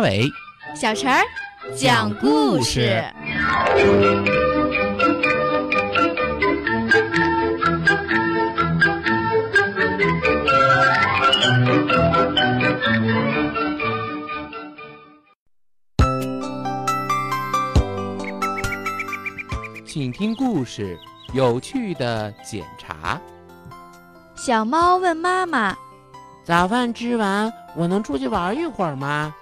马尾，小陈儿讲故事。请听故事，有趣的检查。小猫问妈妈，早饭吃完我能出去玩一会儿吗？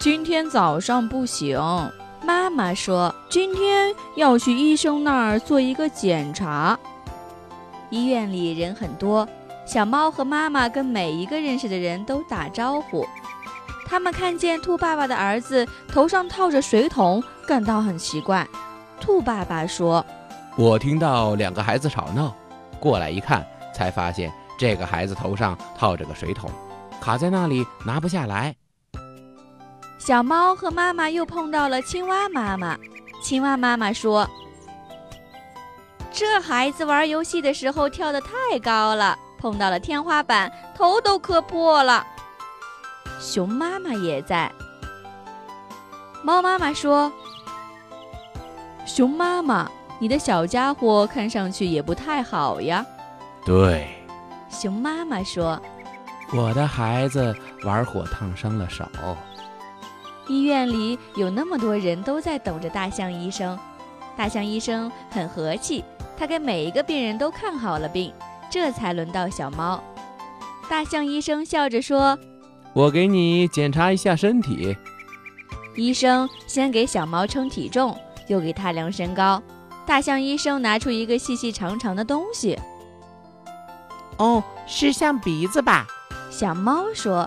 今天早上不行，妈妈说，今天要去医生那儿做一个检查。医院里人很多，小猫和妈妈跟每一个认识的人都打招呼。他们看见兔爸爸的儿子头上套着水桶，感到很奇怪。兔爸爸说，我听到两个孩子吵闹，过来一看，才发现这个孩子头上套着个水桶，卡在那里拿不下来。小猫和妈妈又碰到了青蛙妈妈。青蛙妈妈说，这孩子玩游戏的时候跳得太高了，碰到了天花板，头都磕破了。熊妈妈也在。猫妈妈说，熊妈妈，你的小家伙看上去也不太好呀。对，熊妈妈说，我的孩子玩火烫伤了手。医院里有那么多人都在等着大象医生。大象医生很和气，他给每一个病人都看好了病，这才轮到小猫。大象医生笑着说，我给你检查一下身体。医生先给小猫称体重，又给他量身高。大象医生拿出一个细细长长的东西。哦，是象鼻子吧？小猫说。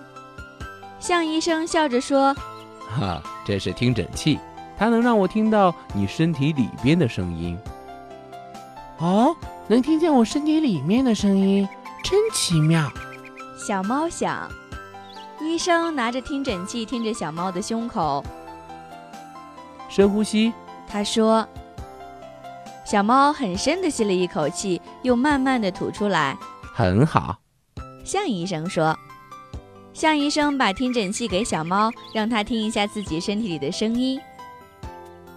象医生笑着说，哈，这是听诊器，它能让我听到你身体里边的声音。哦，能听见我身体里面的声音，真奇妙。小猫想。医生拿着听诊器听着小猫的胸口。深呼吸，他说。小猫很深地吸了一口气，又慢慢地吐出来。很好，象医生说。象医生把听诊器给小猫，让它听一下自己身体里的声音。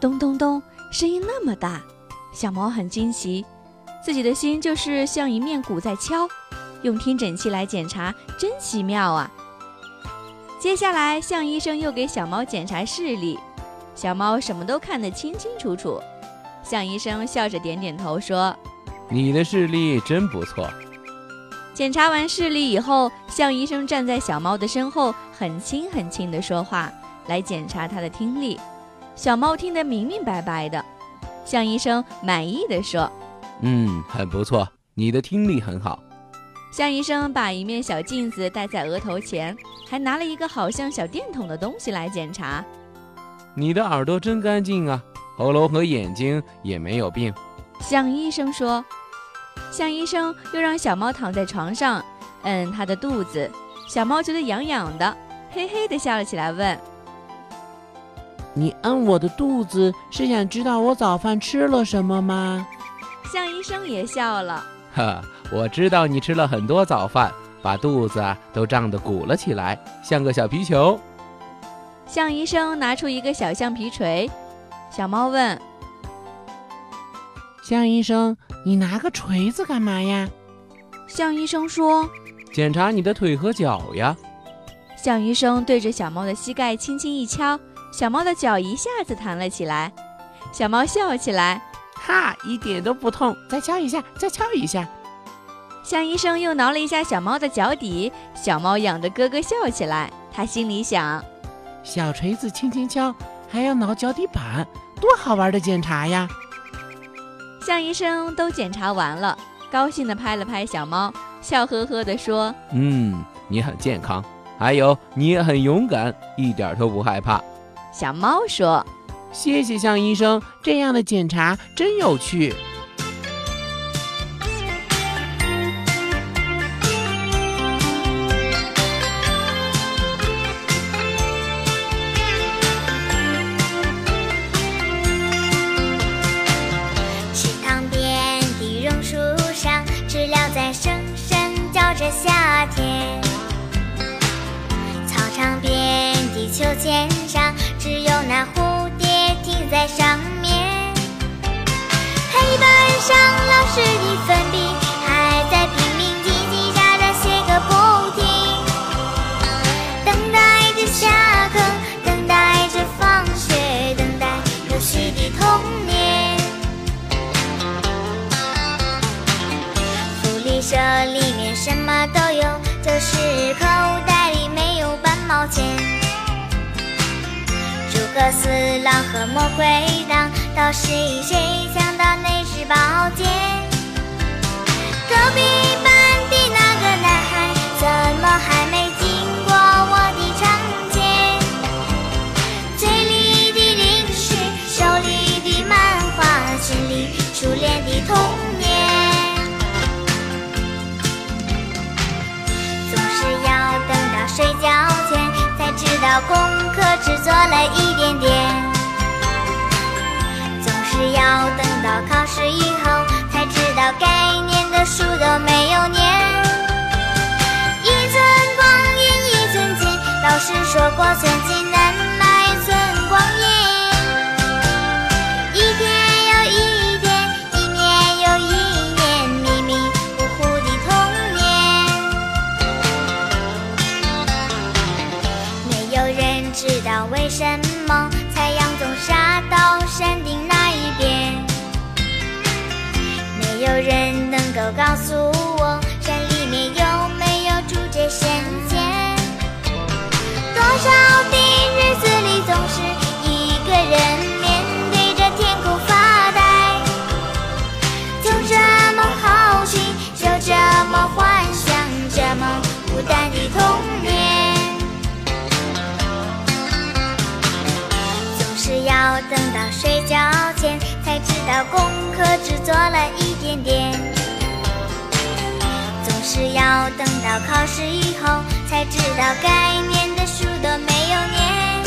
咚咚咚，声音那么大，小猫很惊奇，自己的心就是像一面鼓在敲。用听诊器来检查，真奇妙啊！接下来，象医生又给小猫检查视力，小猫什么都看得清清楚楚。象医生笑着点点头说，你的视力真不错。检查完视力以后，象医生站在小猫的身后，很轻很轻地说话，来检查它的听力。小猫听得明明白白的。象医生满意地说，很不错，你的听力很好。象医生把一面小镜子戴在额头前，还拿了一个好像小电筒的东西来检查。你的耳朵真干净啊，喉咙和眼睛也没有病。象医生说。象医生又让小猫躺在床上，摁它的肚子。小猫觉得痒痒的，嘿嘿地笑了起来，问，你摁我的肚子是想知道我早饭吃了什么吗？象医生也笑了，哈，我知道你吃了很多早饭，把肚子都胀得鼓了起来，像个小皮球。象医生拿出一个小橡皮锤。小猫问，象医生，你拿个锤子干嘛呀？象医生说，检查你的腿和脚呀。象医生对着小猫的膝盖轻轻一敲，小猫的脚一下子弹了起来。小猫笑起来，哈，一点都不痛，再敲一下，再敲一下。象医生又挠了一下小猫的脚底，小猫痒得咯咯笑起来。他心里想，小锤子轻轻敲，还要挠脚底板，多好玩的检查呀！象医生都检查完了，高兴地拍了拍小猫，笑呵呵地说，你很健康，还有你也很勇敢，一点都不害怕。小猫说，谢谢象医生，这样的检查真有趣。夏天草场边的秋千在上面。黑板上老师一粉笔还在拼命叽叽喳喳写个不停，等待着下课，等待着放学，等待有趣的童年。福利社里面什么都有，就是口袋里没有半毛钱。诸葛四郎和魔鬼党，到底谁抢到那支宝剑？隔壁班的那个男孩，怎么还没经过我的窗前？嘴里的零食，手里的漫画，心里初恋的童。睡觉前才知道功课只做了一点点，总是要等到考试以后才知道该念的书都没有念。一寸光阴一寸金，老师说过寸金难买寸光阴。一天又一天，一年又一年，迷迷糊糊的童知道为什么太阳总杀到山顶那一边，没有人能够告诉我山里面有没有住着神仙。多少的日子里总是一个人面对着天空发呆，就这么好奇，就这么幻想，这么孤单的童年。要等到睡觉前才知道功课只做了一点点，总是要等到考试以后才知道该念的书都没有念。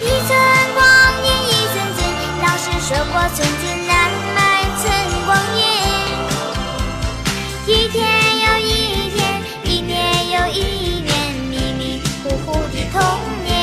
一寸光阴一寸金，老师说过寸金难买寸光阴。一天又一天，一年又一年，迷迷糊糊的童年。